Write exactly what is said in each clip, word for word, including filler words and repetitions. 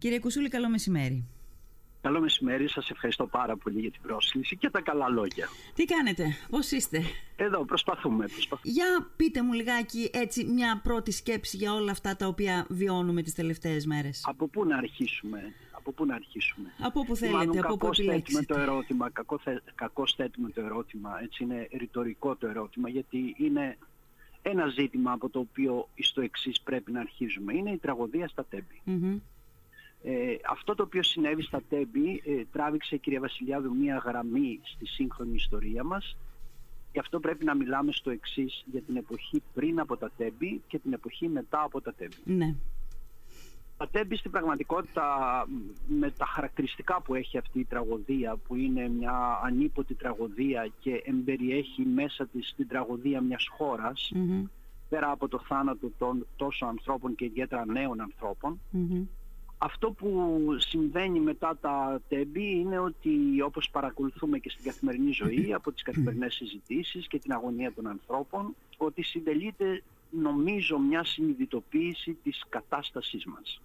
Κύριε Κουσούλη, καλό μεσημέρι. Καλό μεσημέρι, σας ευχαριστώ πάρα πολύ για την πρόσκληση και τα καλά λόγια. Τι κάνετε, πώς είστε? Εδώ προσπαθούμε, προσπαθούμε. Για πείτε μου λιγάκι έτσι μια πρώτη σκέψη για όλα αυτά τα οποία βιώνουμε τις τελευταίες μέρες. Από πού να αρχίσουμε, από πού να αρχίσουμε. Από πού θέλετε, μάλλον, από πού επιλέξετε. Το ερώτημα, κακό, θε, κακό θέτουμε το ερώτημα, έτσι είναι ρητορικό το ερώτημα, γιατί είναι ένα ζήτημα από το οποίο στο εξής πρέπει να αρχίζουμε. Είναι η τραγωδία στα Τέμπη. Mm-hmm. Ε, αυτό το οποίο συνέβη στα Τέμπη ε, τράβηξε, κυρία Βασιλιάδη, μια γραμμή στη σύγχρονη ιστορία μας. Γι' αυτό πρέπει να μιλάμε στο εξής για την εποχή πριν από τα Τέμπη και την εποχή μετά από τα Τέμπη. Ναι. Τα Τέμπη στην πραγματικότητα, με τα χαρακτηριστικά που έχει αυτή η τραγωδία, που είναι μια ανίποτη τραγωδία και εμπεριέχει μέσα της την τραγωδία μιας χώρας, mm-hmm. πέρα από το θάνατο των τόσων ανθρώπων και ιδιαίτερα νέων ανθρώπων, mm-hmm. αυτό που συμβαίνει μετά τα Τέμπη είναι ότι, όπως παρακολουθούμε και στην καθημερινή ζωή, από τις καθημερινές συζητήσεις και την αγωνία των ανθρώπων, ότι συντελείται, νομίζω, μια συνειδητοποίηση της κατάστασής μας,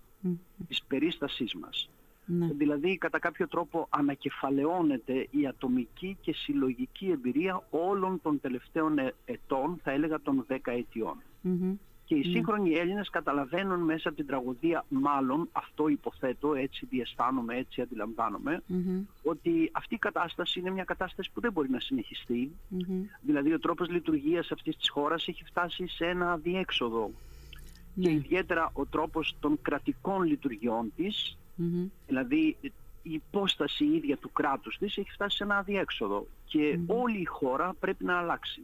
της περίστασής μας. Ναι. Δηλαδή, κατά κάποιο τρόπο ανακεφαλαιώνεται η ατομική και συλλογική εμπειρία όλων των τελευταίων ετών, θα έλεγα των δεκαετιών. Mm-hmm. Και οι σύγχρονοι mm. Έλληνες καταλαβαίνουν μέσα από την τραγωδία, μάλλον, αυτό υποθέτω, έτσι διαισθάνομαι, έτσι αντιλαμβάνομαι, mm-hmm. ότι αυτή η κατάσταση είναι μια κατάσταση που δεν μπορεί να συνεχιστεί. Mm-hmm. Δηλαδή ο τρόπος λειτουργίας αυτής της χώρας έχει φτάσει σε ένα αδιέξοδο. Mm-hmm. Και ιδιαίτερα ο τρόπος των κρατικών λειτουργιών της, mm-hmm. δηλαδή η υπόσταση ίδια του κράτους της, έχει φτάσει σε ένα αδιέξοδο. Και mm-hmm. όλη η χώρα πρέπει να αλλάξει.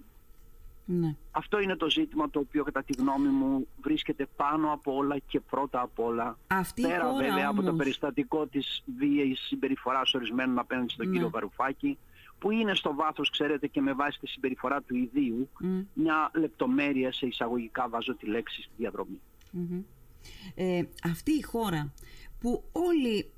Ναι. Αυτό είναι το ζήτημα το οποίο, κατά τη γνώμη μου, βρίσκεται πάνω από όλα και πρώτα απ' όλα. Αυτή πέρα χώρα, βέβαια όμως, από το περιστατικό της βίαιης συμπεριφοράς ορισμένων απέναντι στον ναι. κύριο Βαρουφάκη, που είναι στο βάθος, ξέρετε, και με βάση τη συμπεριφορά του ιδίου, mm. μια λεπτομέρεια, σε εισαγωγικά βάζω τη λέξη, στη διαδρομή. Mm-hmm. ε, αυτή η χώρα που όλοι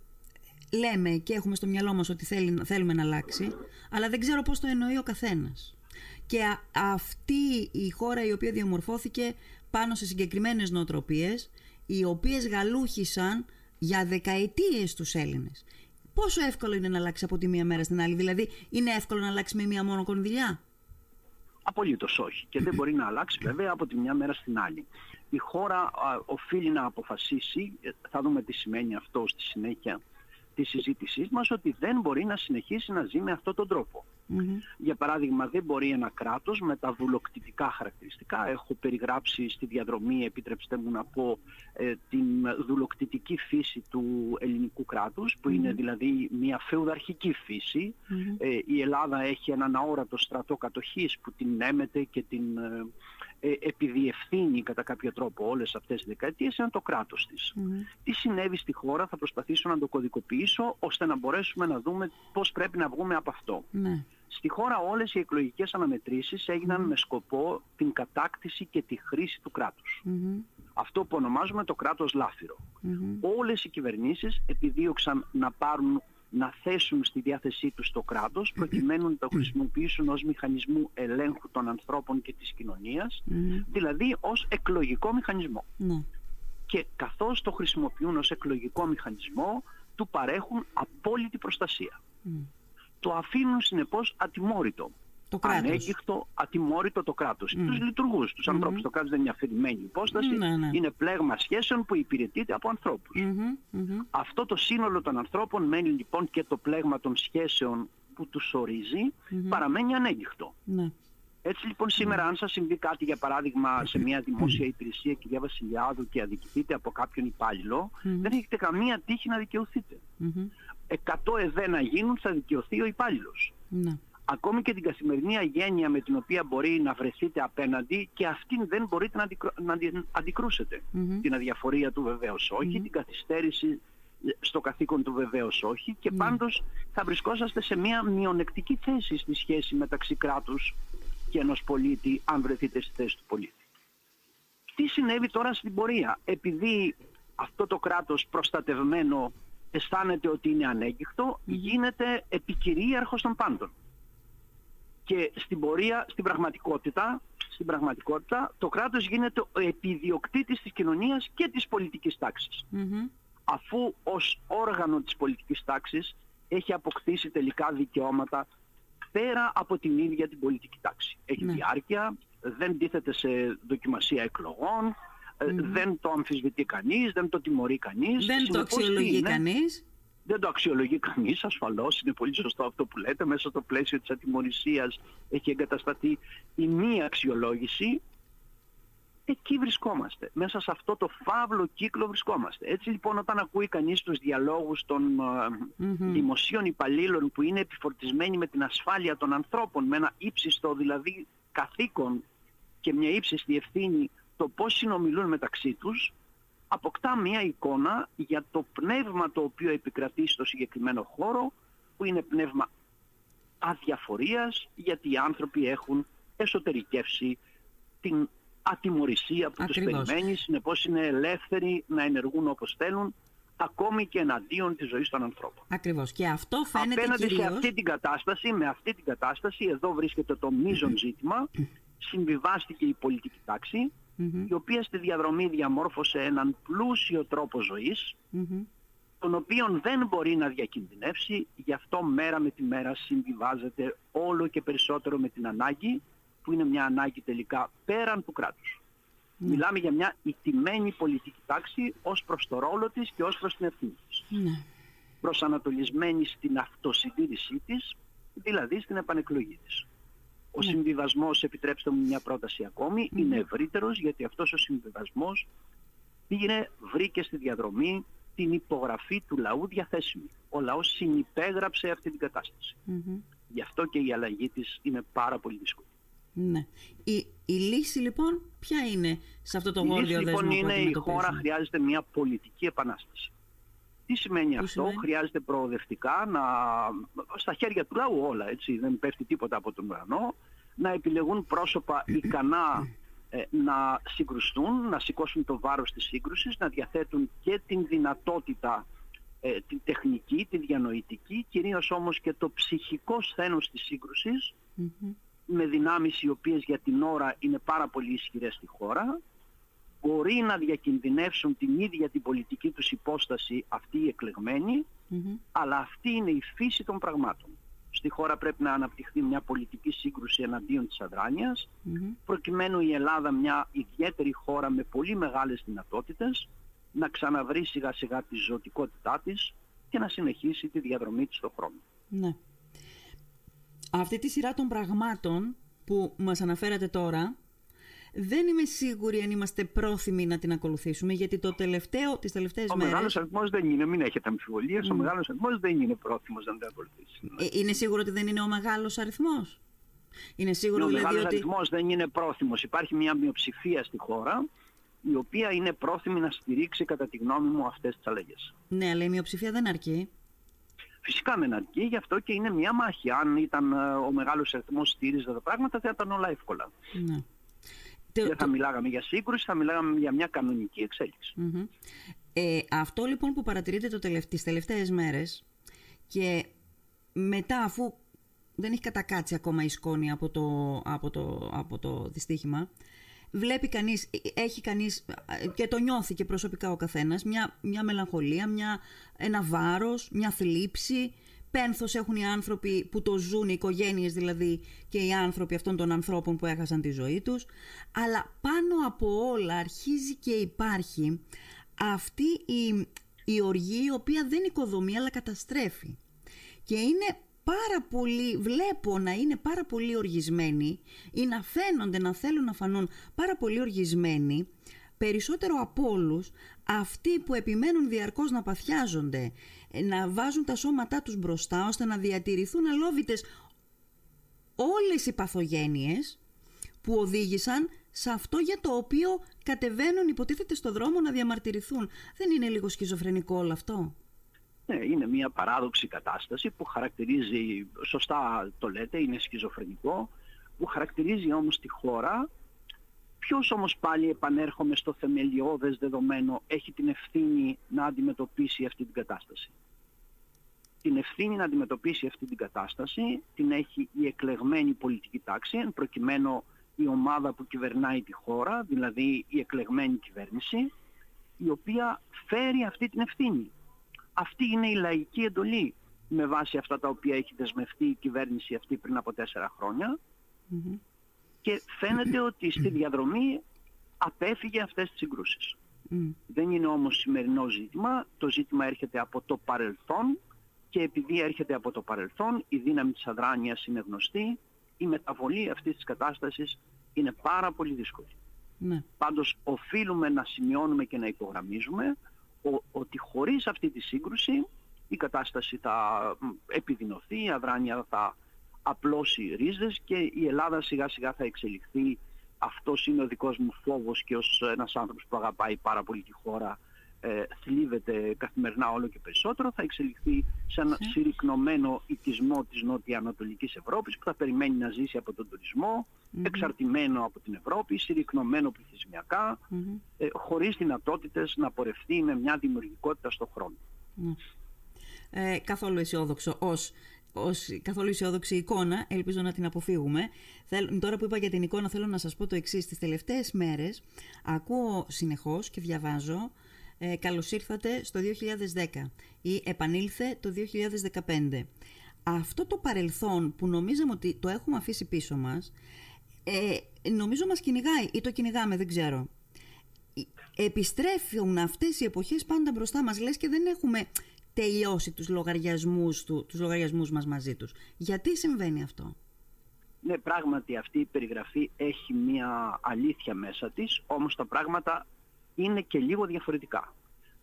λέμε και έχουμε στο μυαλό μας ότι θέλει, θέλουμε να αλλάξει, αλλά δεν ξέρω πώς το εννοεί ο καθένας. Και α, αυτή η χώρα η οποία διαμορφώθηκε πάνω σε συγκεκριμένες νοοτροπίες, οι οποίες γαλούχησαν για δεκαετίες τους Έλληνες. Πόσο εύκολο είναι να αλλάξει από τη μία μέρα στην άλλη? Δηλαδή, είναι εύκολο να αλλάξει με μία μόνο κονδυλιά? Απολύτως όχι. Και δεν μπορεί να αλλάξει, βέβαια, από τη μία μέρα στην άλλη. Η χώρα α, οφείλει να αποφασίσει, θα δούμε τι σημαίνει αυτό στη συνέχεια της συζήτησής μας, ότι δεν μπορεί να συνεχίσει να ζει με αυτόν τον τρόπο. Mm-hmm. Για παράδειγμα, δεν μπορεί ένα κράτος με τα δουλοκτητικά χαρακτηριστικά, έχω περιγράψει στη διαδρομή, επιτρέψτε μου να πω, ε, την δουλοκτητική φύση του ελληνικού κράτους, που mm-hmm. είναι δηλαδή μια φεουδαρχική φύση. Mm-hmm. ε, η Ελλάδα έχει έναν αόρατο στρατό κατοχής που την έμεται και την ε, ε, επιδιευθύνει κατά κάποιο τρόπο όλες αυτές τις δεκαετίες, είναι το κράτος της. Mm-hmm. Τι συνέβη στη χώρα θα προσπαθήσω να το κωδικοποιήσω, ώστε να μπορέσουμε να δούμε πώς πρέπει να βγούμε από αυτό. Mm-hmm. Στη χώρα όλες οι εκλογικές αναμετρήσεις έγιναν mm-hmm. με σκοπό την κατάκτηση και τη χρήση του κράτους. Mm-hmm. Αυτό που ονομάζουμε το κράτος λάφυρο. Mm-hmm. Όλες οι κυβερνήσεις επιδίωξαν να πάρουν, να θέσουν στη διάθεσή τους το κράτος, προκειμένου να το χρησιμοποιήσουν ως μηχανισμό ελέγχου των ανθρώπων και της κοινωνίας, mm-hmm. δηλαδή ως εκλογικό μηχανισμό. Mm-hmm. Και καθώς το χρησιμοποιούν ως εκλογικό μηχανισμό, του παρέχουν απόλυτη προστασία. Mm-hmm. Το αφήνουν συνεπώς ατιμόρυτο. Το ανέγκυχτο, ατιμόρυτο το κράτος. Mm. Τους λειτουργούς, τους mm-hmm. ανθρώπους. Το κράτος δεν είναι μια αφηρημένη υπόσταση. Mm, mm. Είναι πλέγμα σχέσεων που υπηρετείται από ανθρώπους. Mm-hmm, mm-hmm. Αυτό το σύνολο των ανθρώπων, μένει λοιπόν και το πλέγμα των σχέσεων που τους ορίζει, mm-hmm. παραμένει ανέγκυχτο. Mm. Έτσι λοιπόν σήμερα, mm. αν σας συμβεί κάτι, για παράδειγμα, σε μια δημόσια υπηρεσία, κυρία Βασιλιάδου, και αδικηθείτε από κάποιον υπάλληλο, mm. δεν έχετε καμία τύχη να δικαιωθείτε. Mm-hmm. Εκατό εδένα γίνουν, θα δικαιωθεί ο υπάλληλος. Mm. Ακόμη και την καθημερινή αγένεια με την οποία μπορεί να βρεθείτε απέναντι, και αυτήν δεν μπορείτε να, αντικρου... να αντικρούσετε. Mm-hmm. Την αδιαφορία του βεβαίως όχι, mm-hmm. την καθυστέρηση στο καθήκον του βεβαίως όχι, και mm-hmm. πάντως θα βρισκόσαστε σε μια μειονεκτική θέση στη σχέση μεταξύ κράτους και ενός πολίτη, αν βρεθείτε στη θέση του πολίτη. Τι συνέβη τώρα στην πορεία? Επειδή αυτό το κράτος προστατευμένο αισθάνεται ότι είναι ανέγκυχτο, mm-hmm. γίνεται επικυρίαρχος των πάντων. Και στην πορεία, στην πραγματικότητα, στην πραγματικότητα το κράτος γίνεται ο επιδιοκτήτης της κοινωνίας και της πολιτικής τάξης. Mm-hmm. αφού ως όργανο της πολιτικής τάξης έχει αποκτήσει τελικά δικαιώματα πέρα από την ίδια την πολιτική τάξη. Έχει ναι. διάρκεια, δεν τίθεται σε δοκιμασία εκλογών, mm. δεν το αμφισβητεί κανείς, δεν το τιμωρεί κανείς. Δεν Συνεπώς, το αξιολογεί είναι, κανείς. Δεν το αξιολογεί κανείς, ασφαλώς, είναι πολύ σωστό αυτό που λέτε. Μέσα στο πλαίσιο της ατιμωρησίας έχει εγκατασταθεί η μη αξιολόγηση. Εκεί βρισκόμαστε. Μέσα σε αυτό το φαύλο κύκλο βρισκόμαστε. Έτσι λοιπόν, όταν ακούει κανείς τους διαλόγους των mm-hmm. δημοσίων υπαλλήλων που είναι επιφορτισμένοι με την ασφάλεια των ανθρώπων, με ένα ύψιστο δηλαδή καθήκον και μια ύψιστη ευθύνη, το πώς συνομιλούν μεταξύ τους, αποκτά μια εικόνα για το πνεύμα το οποίο επικρατεί στο συγκεκριμένο χώρο, που είναι πνεύμα αδιαφορίας, γιατί οι άνθρωποι έχουν εσωτερικεύσει την ατιμωρησία που Ακριβώς. τους περιμένει, συνεπώς είναι ελεύθεροι να ενεργούν όπως θέλουν, ακόμη και εναντίον της ζωής των ανθρώπων. Ακριβώς. Και αυτό φαίνεται Απέναντι κυρίως... σε αυτή την κατάσταση, με αυτή την κατάσταση, εδώ βρίσκεται το μείζον ζήτημα, συμβιβάστηκε η πολιτική τάξη, mm-hmm. η οποία στη διαδρομή διαμόρφωσε έναν πλούσιο τρόπο ζωής, mm-hmm. τον οποίον δεν μπορεί να διακινδυνεύσει, γι' αυτό μέρα με τη μέρα συμβιβάζεται όλο και περισσότερο με την ανάγκη, που είναι μια ανάγκη τελικά πέραν του κράτους. Ναι. Μιλάμε για μια ηττημένη πολιτική τάξη ως προς το ρόλο της και ως προς την ευθύνη της. Ναι. Προσανατολισμένη στην αυτοσυντήρησή της, δηλαδή στην επανεκλογή της. Ο ναι. συμβιβασμός, επιτρέψτε μου μια πρόταση ακόμη, ναι. είναι ευρύτερος, γιατί αυτός ο συμβιβασμός πήρε, βρήκε στη διαδρομή την υπογραφή του λαού διαθέσιμη. Ο λαός συνυπέγραψε αυτή την κατάσταση. Mm-hmm. Γι' αυτό και η αλλαγή της είναι πάρα πολύ δύσκολη. Ναι. Η, η λύση λοιπόν ποια είναι σε αυτό το γόρδιο δέσμο που αντιμετωπίζουμε? Η λύση λοιπόν είναι, η χώρα χρειάζεται μια πολιτική επανάσταση. Τι σημαίνει αυτό? Σημαίνει? Χρειάζεται προοδευτικά να, στα χέρια του λαού όλα, έτσι, δεν πέφτει τίποτα από τον ουρανό, να επιλεγούν πρόσωπα ικανά ε, να συγκρουστούν, να σηκώσουν το βάρος της σύγκρουσης, να διαθέτουν και την δυνατότητα, ε, την τεχνική, την διανοητική, κυρίως όμως και το ψυχικό σθένος της σύγκρουσης, mm-hmm. με δυνάμεις οι οποίες για την ώρα είναι πάρα πολύ ισχυρές στη χώρα, μπορεί να διακινδυνεύσουν την ίδια την πολιτική τους υπόσταση αυτοί οι εκλεγμένοι, mm-hmm. αλλά αυτή είναι η φύση των πραγμάτων. Στη χώρα πρέπει να αναπτυχθεί μια πολιτική σύγκρουση εναντίον της αδράνειας, mm-hmm. προκειμένου η Ελλάδα, μια ιδιαίτερη χώρα με πολύ μεγάλες δυνατότητες, να ξαναβρει σιγά σιγά τη ζωτικότητά της και να συνεχίσει τη διαδρομή της στον χρόνο. Ναι. Αυτή τη σειρά των πραγμάτων που μας αναφέρατε τώρα, δεν είμαι σίγουρη αν είμαστε πρόθυμοι να την ακολουθήσουμε, γιατί το τελευταίο, τις τελευταίες ο μέρες... Ο μεγάλος αριθμός δεν είναι, μην έχετε αμφιβολίες, mm. ο μεγάλος αριθμός δεν είναι πρόθυμος να την ακολουθήσει. Ε, είναι σίγουρο ότι δεν είναι ο μεγάλος αριθμός? Είναι σίγουρο, ο δηλαδή, μεγάλος ότι... αριθμός δεν είναι πρόθυμος. Υπάρχει μια μειοψηφία στη χώρα, η οποία είναι πρόθυμη να στηρίξει, κατά τη γνώμη μου, αυτές τις αλλαγές. Ναι, αλλά η μειοψηφία δεν αρκεί. Φυσικά μεν αρκεί, γι' αυτό και είναι μια μάχη. Αν ήταν ο μεγάλος αριθμός στήριζε τα πράγματα, θα ήταν όλα εύκολα. Ναι. Δεν θα μιλάγαμε για σύγκρουση, θα μιλάγαμε για μια κανονική εξέλιξη. Mm-hmm. Ε, αυτό λοιπόν που παρατηρείτε το τελευ... τις τελευταίες μέρες και μετά, αφού δεν έχει κατακάτσει ακόμα η σκόνη από το, από το, από το δυστύχημα, βλέπει κανείς, έχει κανείς και το νιώθει και προσωπικά ο καθένας, μια, μια μελαγχολία, μια, ένα βάρος, μια θλίψη, πένθος έχουν οι άνθρωποι που το ζουν, οι οικογένειες δηλαδή και οι άνθρωποι αυτών των ανθρώπων που έχασαν τη ζωή τους. Αλλά πάνω από όλα αρχίζει και υπάρχει αυτή η, η οργή, η οποία δεν οικοδομεί αλλά καταστρέφει. Και είναι... πάρα πολύ, βλέπω να είναι πάρα πολύ οργισμένοι ή να φαίνονται, να θέλουν να φανούν πάρα πολύ οργισμένοι, περισσότερο από όλους αυτοί που επιμένουν διαρκώς να παθιάζονται, να βάζουν τα σώματά τους μπροστά ώστε να διατηρηθούν αλόβητες όλες οι παθογένειες που οδήγησαν σε αυτό για το οποίο κατεβαίνουν, υποτίθεται, στο δρόμο να διαμαρτυρηθούν. Δεν είναι λίγο σχιζοφρενικό όλο αυτό? Ναι, είναι μια παράδοξη κατάσταση που χαρακτηρίζει, σωστά το λέτε, είναι σχιζοφρενικό, που χαρακτηρίζει όμως τη χώρα. Ποιος όμως, πάλι επανέρχομαι στο θεμελιώδες δεδομένο, έχει την ευθύνη να αντιμετωπίσει αυτή την κατάσταση? Την ευθύνη να αντιμετωπίσει αυτή την κατάσταση την έχει η εκλεγμένη πολιτική τάξη, εν προκειμένου η ομάδα που κυβερνάει τη χώρα, δηλαδή η εκλεγμένη κυβέρνηση, η οποία φέρει αυτή την ευθύνη. Αυτή είναι η λαϊκή εντολή με βάση αυτά τα οποία έχει δεσμευτεί η κυβέρνηση αυτή πριν από τέσσερα χρόνια mm-hmm. και φαίνεται ότι στη διαδρομή απέφυγε αυτές τις συγκρούσεις. Mm. Δεν είναι όμως σημερινό ζήτημα, το ζήτημα έρχεται από το παρελθόν και επειδή έρχεται από το παρελθόν η δύναμη της αδράνειας είναι γνωστή, η μεταβολή αυτής της κατάστασης είναι πάρα πολύ δύσκολη. Ναι. Πάντως οφείλουμε να σημειώνουμε και να υπογραμμίζουμε ότι χωρίς αυτή τη σύγκρουση η κατάσταση θα επιδεινωθεί, η αδράνεια θα απλώσει ρίζες και η Ελλάδα σιγά σιγά θα εξελιχθεί. Αυτός είναι ο δικός μου φόβος και ως ένας άνθρωπος που αγαπάει πάρα πολύ τη χώρα ε, θλίβεται καθημερινά όλο και περισσότερο. Θα εξελιχθεί σε ένα συρρυκνωμένο οικισμό της νότια-ανατολικής Ευρώπης που θα περιμένει να ζήσει από τον τουρισμό, mm-hmm. εξαρτημένο από την Ευρώπη, συρρυκνωμένο πληθυσμιακά, mm-hmm. ε, χωρίς δυνατότητες να πορευτεί με μια δημιουργικότητα στον χρόνο. Mm. Ε, καθόλου αισιόδοξο ως... ως καθόλου αισιόδοξη εικόνα, ελπίζω να την αποφύγουμε. Θέλ, τώρα που είπα για την εικόνα, θέλω να σας πω το εξής. Τις τελευταίες μέρες ακούω συνεχώς και διαβάζω ε, «Καλώς ήρθατε στο δύο χιλιάδες δέκα» ή «Επανήλθε το δύο χιλιάδες δεκαπέντε». Αυτό το παρελθόν που νομίζαμε ότι το έχουμε αφήσει πίσω μας, ε, νομίζω μας κυνηγάει ή το κυνηγάμε, δεν ξέρω. Επιστρέφουν αυτές οι εποχές πάντα μπροστά μας, λες και δεν έχουμε τελειώσει τους λογαριασμούς, του, τους λογαριασμούς μας μαζί τους. Γιατί συμβαίνει αυτό? Ναι, πράγματι αυτή η περιγραφή έχει μια αλήθεια μέσα της, όμως τα πράγματα είναι και λίγο διαφορετικά.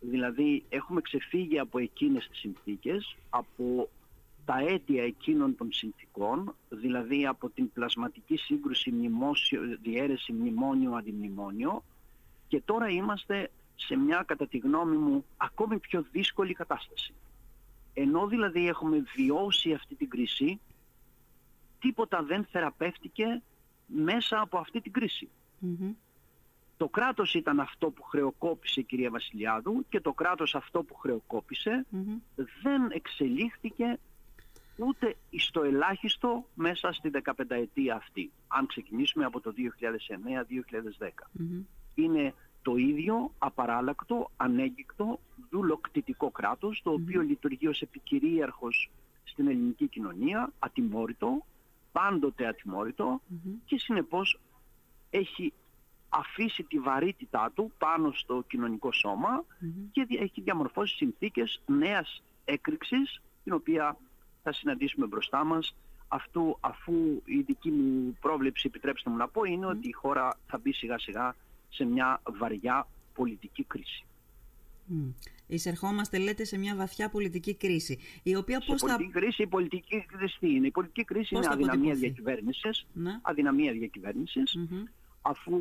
Δηλαδή έχουμε ξεφύγει από εκείνες τις συνθήκες, από τα αίτια εκείνων των συνθήκων, δηλαδή από την πλασματική σύγκρουση μνημόσιο, διαίρεση μνημόνιο-αντιμνημόνιο και τώρα είμαστε σε μια, κατά τη γνώμη μου, ακόμη πιο δύσκολη κατάσταση. Ενώ δηλαδή έχουμε βιώσει αυτή την κρίση, τίποτα δεν θεραπεύτηκε μέσα από αυτή την κρίση. Mm-hmm. Το κράτος ήταν αυτό που χρεοκόπησε, κυρία Βασιλιάδου, και το κράτος αυτό που χρεοκόπησε mm-hmm. δεν εξελίχθηκε ούτε στο ελάχιστο μέσα στη δεκαπενταετία αυτή, αν ξεκινήσουμε από το δύο χιλιάδες εννέα με δύο χιλιάδες δέκα. Mm-hmm. Είναι το ίδιο απαράλλακτο, ανέγκυκτο, δουλοκτητικό κράτος, το οποίο mm-hmm. λειτουργεί ως επικυρίαρχος στην ελληνική κοινωνία, ατιμόρυτο, πάντοτε ατιμόρυτο mm-hmm. και συνεπώς έχει αφήσει τη βαρύτητά του πάνω στο κοινωνικό σώμα mm-hmm. και έχει διαμορφώσει συνθήκες νέας έκρηξης, την οποία θα συναντήσουμε μπροστά μας. Αυτού, αφού η δική μου πρόβλεψη, επιτρέψτε μου να πω, είναι mm-hmm. ότι η χώρα θα μπει σιγά σιγά σε μια βαριά πολιτική κρίση. Mm. Εισερχόμαστε, λέτε, σε μια βαθιά πολιτική κρίση. Η οποία πώς θα... πολιτική κρίση, η πολιτική κρίση είναι. Η πολιτική κρίση πώς είναι αδυναμία διακυβέρνησης, ναι. αδυναμία διακυβέρνησης, mm-hmm. αφού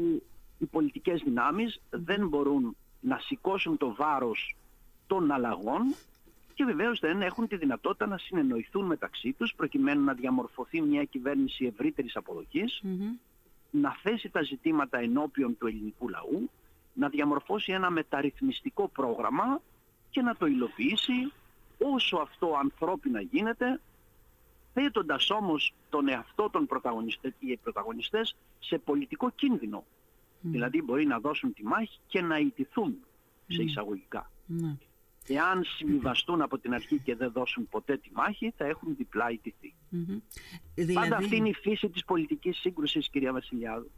οι πολιτικές δυνάμεις mm-hmm. δεν μπορούν να σηκώσουν το βάρος των αλλαγών και βεβαίως δεν έχουν τη δυνατότητα να συνεννοηθούν μεταξύ τους προκειμένου να διαμορφωθεί μια κυβέρνηση ευρύτερης αποδοχής, mm-hmm. να θέσει τα ζητήματα ενώπιον του ελληνικού λαού, να διαμορφώσει ένα μεταρρυθμιστικό πρόγραμμα και να το υλοποιήσει όσο αυτό ανθρώπινα γίνεται, θέτοντας όμως τον εαυτό των πρωταγωνιστές, οι πρωταγωνιστές σε πολιτικό κίνδυνο. Mm. Δηλαδή μπορεί να δώσουν τη μάχη και να ιτηθούν mm. σε εισαγωγικά. Mm. Εάν συμβιβαστούν από την αρχή και δεν δώσουν ποτέ τη μάχη, θα έχουν διπλά ιτηθεί. Mm-hmm. Δηλαδή... Πάντα αυτή είναι η φύση της πολιτικής σύγκρουσης, κυρία Βασιλιάδου.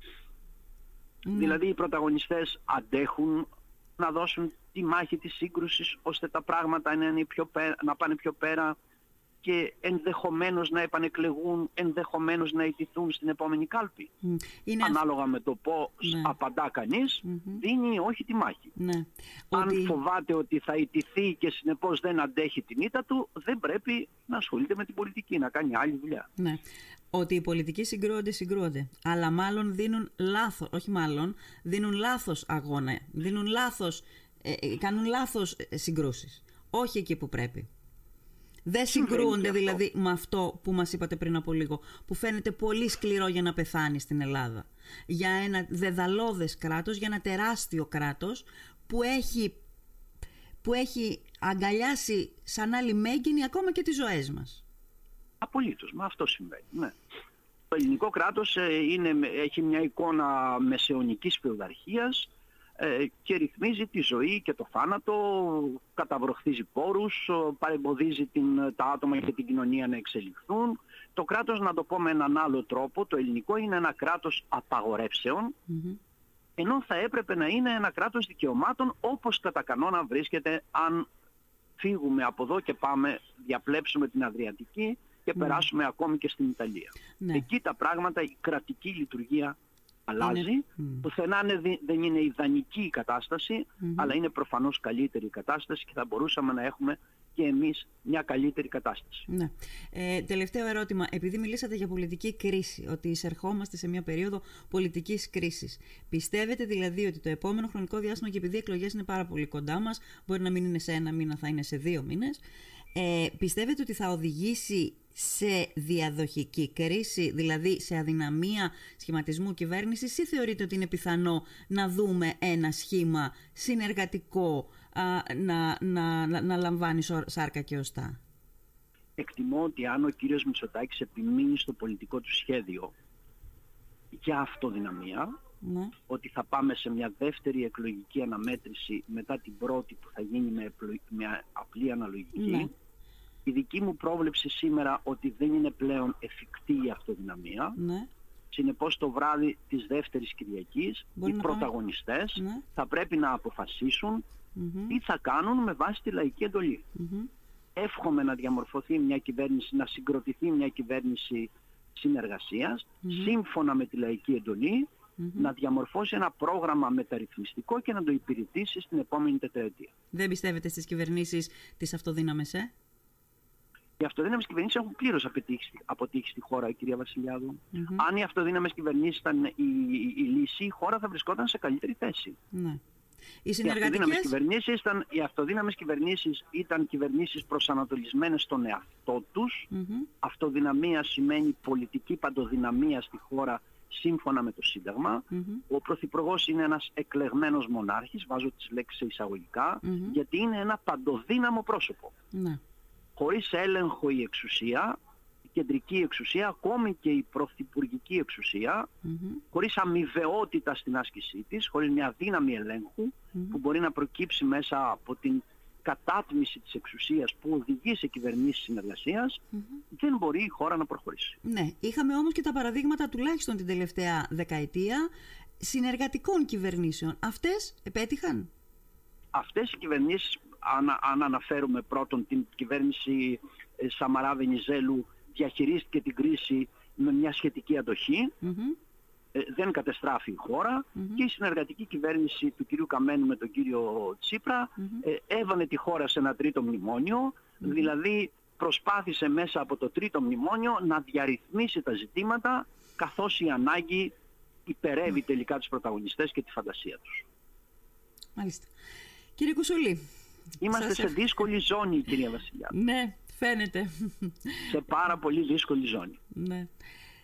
Mm. Δηλαδή οι πρωταγωνιστές αντέχουν να δώσουν τη μάχη της σύγκρουσης ώστε τα πράγματα να, είναι πιο πέρα, να πάνε πιο πέρα και ενδεχομένως να επανεκλεγούν, ενδεχομένως να ιτηθούν στην επόμενη κάλπη. Mm. Είναι... Ανάλογα με το πώς ναι. απαντά κανείς, mm-hmm. δίνει ή όχι τη μάχη. Ναι. Αν ότι... φοβάται ότι θα ιτηθεί και συνεπώς δεν αντέχει την ήττα του, δεν πρέπει να ασχολείται με την πολιτική, να κάνει άλλη δουλειά. Ναι. Ότι οι πολιτικοί συγκρούονται, συγκρούονται. Αλλά μάλλον δίνουν λάθος, όχι μάλλον, δίνουν λάθος αγώνα, δίνουν λάθος, ε, κάνουν λάθος συγκρούσεις. Όχι εκεί που πρέπει. Δεν συγκρούονται δηλαδή με αυτό που μας είπατε πριν από λίγο, που φαίνεται πολύ σκληρό για να πεθάνει στην Ελλάδα. Για ένα δεδαλώδες κράτος, για ένα τεράστιο κράτος που έχει, που έχει αγκαλιάσει σαν άλλη μέγενη ακόμα και τις ζωές μας. Απολύτως, μα αυτό συμβαίνει. Ναι. Το ελληνικό κράτος είναι, έχει μια εικόνα μεσαιωνικής φεουδαρχίας, και ρυθμίζει τη ζωή και το θάνατο, καταβροχθίζει πόρους, παρεμποδίζει την, τα άτομα και την κοινωνία να εξελιχθούν. Το κράτος, να το πω με έναν άλλο τρόπο, το ελληνικό είναι ένα κράτος απαγορεύσεων, mm-hmm. ενώ θα έπρεπε να είναι ένα κράτος δικαιωμάτων, όπως κατά κανόνα βρίσκεται αν φύγουμε από εδώ και πάμε, διαπλέψουμε την Αδριατική και mm-hmm. περάσουμε ακόμη και στην Ιταλία. Ναι. Εκεί τα πράγματα, η κρατική λειτουργία αλλάζει, είναι... πουθενά δεν είναι ιδανική η κατάσταση, mm-hmm. αλλά είναι προφανώς καλύτερη η κατάσταση και θα μπορούσαμε να έχουμε και εμείς μια καλύτερη κατάσταση. Ναι. Ε, τελευταίο ερώτημα. Επειδή μιλήσατε για πολιτική κρίση, ότι εισερχόμαστε σε μια περίοδο πολιτικής κρίσης, πιστεύετε δηλαδή ότι το επόμενο χρονικό διάστημα, και επειδή οι εκλογές είναι πάρα πολύ κοντά μας, μπορεί να μην είναι σε ένα μήνα, θα είναι σε δύο μήνες, ε, πιστεύετε ότι θα οδηγήσει σε διαδοχική κρίση, δηλαδή σε αδυναμία σχηματισμού κυβέρνησης, ή θεωρείτε ότι είναι πιθανό να δούμε ένα σχήμα συνεργατικό α, να, να, να, να λαμβάνει σάρκα και οστά? Εκτιμώ ότι αν ο κύριος Μητσοτάκης επιμείνει στο πολιτικό του σχέδιο για αυτοδυναμία, ναι. ότι θα πάμε σε μια δεύτερη εκλογική αναμέτρηση μετά την πρώτη που θα γίνει με, με απλή αναλογική, ναι. η δική μου πρόβλεψη σήμερα ότι δεν είναι πλέον εφικτή η αυτοδυναμία. Ναι. Συνεπώς το βράδυ της δεύτερης Κυριακής μπορεί οι πρωταγωνιστές ναι. θα πρέπει να αποφασίσουν mm-hmm. τι θα κάνουν με βάση τη λαϊκή εντολή. Mm-hmm. Εύχομαι να διαμορφωθεί μια κυβέρνηση, να συγκροτηθεί μια κυβέρνηση συνεργασίας mm-hmm. σύμφωνα με τη λαϊκή εντολή, mm-hmm. να διαμορφώσει ένα πρόγραμμα μεταρρυθμιστικό και να το υπηρετήσει στην επόμενη τετραετία. Δεν πιστεύετε στις κυβερνήσεις τις αυτοδύναμες, ε? Οι αυτοδύναμες κυβερνήσεις έχουν πλήρως αποτύχει, αποτύχει στη χώρα, κυρία Βασιλιάδου. Mm-hmm. Αν οι αυτοδύναμες κυβερνήσεις ήταν η, η, η λύση, η χώρα θα βρισκόταν σε καλύτερη θέση. Ναι. Οι συνεργατικές κυβερνήσεις ήταν, οι αυτοδύναμες κυβερνήσεις ήταν κυβερνήσεις προσανατολισμένες στον εαυτό τους. Mm-hmm. Αυτοδυναμία σημαίνει πολιτική παντοδυναμία στη χώρα σύμφωνα με το Σύνταγμα. Mm-hmm. Ο Πρωθυπουργός είναι ένας εκλεγμένος μονάρχης, βάζω τις λέξεις σε εισαγωγικά, mm-hmm. γιατί είναι ένα παντοδύναμο πρόσωπο. Ναι. Χωρίς έλεγχο η εξουσία, η κεντρική εξουσία, ακόμη και η πρωθυπουργική εξουσία, mm-hmm. χωρίς αμοιβαιότητα στην άσκησή της, χωρίς μια δύναμη ελέγχου mm-hmm. που μπορεί να προκύψει μέσα από την κατάτμιση της εξουσίας που οδηγεί σε κυβερνήσεις συνεργασίας, mm-hmm. δεν μπορεί η χώρα να προχωρήσει. Ναι, είχαμε όμως και τα παραδείγματα τουλάχιστον την τελευταία δεκαετία συνεργατικών κυβερνήσεων. Αυτές επέτυχαν. Αυτές οι κυβερνήσεις, αν, αν αναφέρουμε πρώτον την κυβέρνηση ε, Σαμαρά Βενιζέλου, διαχειρίστηκε την κρίση με μια σχετική αντοχή, mm-hmm. ε, δεν κατεστράφει η χώρα mm-hmm. και η συνεργατική κυβέρνηση του κυρίου Καμένου με τον κύριο Τσίπρα mm-hmm. ε, έβαλε τη χώρα σε ένα τρίτο μνημόνιο, mm-hmm. δηλαδή προσπάθησε μέσα από το τρίτο μνημόνιο να διαρρυθμίσει τα ζητήματα, καθώς η ανάγκη υπερεύει mm-hmm. τελικά τους πρωταγωνιστές και τη φαντασία τους. Μάλιστα. Κύριε Κουσούλη, είμαστε σε δύσκολη ζώνη, κυρία Βασιλιάδη. Ναι, φαίνεται. Σε πάρα πολύ δύσκολη ζώνη. Ναι.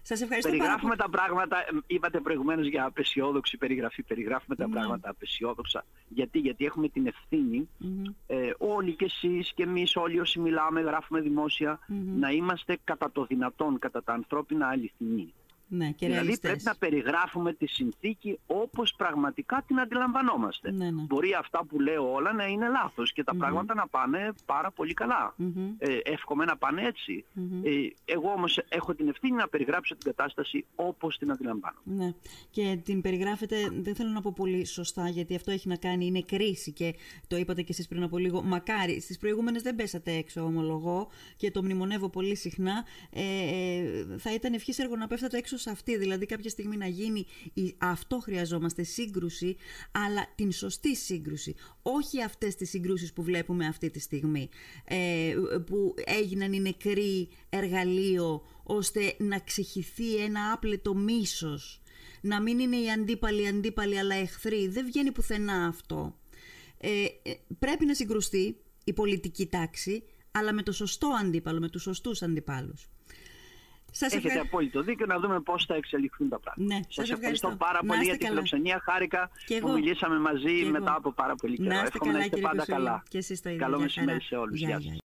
Σας ευχαριστώ πολύ. Περιγράφουμε τα πράγματα, είπατε προηγουμένως για απεσιόδοξη περιγραφή, περιγράφουμε τα ναι. πράγματα απεσιόδοξα. Γιατί, γιατί έχουμε την ευθύνη, mm-hmm. ε, όλοι και εσείς και εμείς, όλοι όσοι μιλάμε, γράφουμε δημόσια, mm-hmm. να είμαστε κατά το δυνατόν, κατά τα ανθρώπινα αληθινοί. Ναι, και δηλαδή ρεαλιστές. Πρέπει να περιγράφουμε τη συνθήκη όπως πραγματικά την αντιλαμβανόμαστε. Ναι, ναι. Μπορεί αυτά που λέω όλα να είναι λάθος και τα mm-hmm. πράγματα να πάνε πάρα πολύ καλά. Mm-hmm. Ε, εύχομαι να πάνε έτσι. Mm-hmm. Ε, εγώ όμως έχω την ευθύνη να περιγράψω την κατάσταση όπως την αντιλαμβάνομαι. Ναι. Και την περιγράφετε, δεν θέλω να πω πολύ σωστά, γιατί αυτό έχει να κάνει, είναι κρίση και το είπατε και εσείς πριν από λίγο. Μακάρι, στις προηγούμενες δεν πέσατε έξω, ομολογώ, και το μνημονεύω πολύ συχνά. Ε, ε, θα ήταν ευχής έργο να πέφτατε έξω σε αυτή, δηλαδή κάποια στιγμή να γίνει η... αυτό χρειαζόμαστε, σύγκρουση, αλλά την σωστή σύγκρουση, όχι αυτές τις συγκρούσεις που βλέπουμε αυτή τη στιγμή, ε, που έγιναν οι νεκροί εργαλείο ώστε να ξεχυθεί ένα άπλετο μίσος, να μην είναι οι αντίπαλοι αντίπαλοι αλλά εχθροί, δεν βγαίνει πουθενά αυτό. Ε, πρέπει να συγκρουστεί η πολιτική τάξη, αλλά με το σωστό αντίπαλο, με τους σωστούς αντιπάλους. Σας Έχετε ευχα... απόλυτο δίκιο, να δούμε πώς θα εξελιχθούν τα πράγματα. Ναι, σας, σας ευχαριστώ, ευχαριστώ πάρα πολύ για την φιλοξενία. Χάρηκα που μιλήσαμε μαζί μετά από πάρα πολύ καιρό. Εύχομαι να είστε πάντα καλά. Καλό μεσημέρι σε όλους. Γεια σας.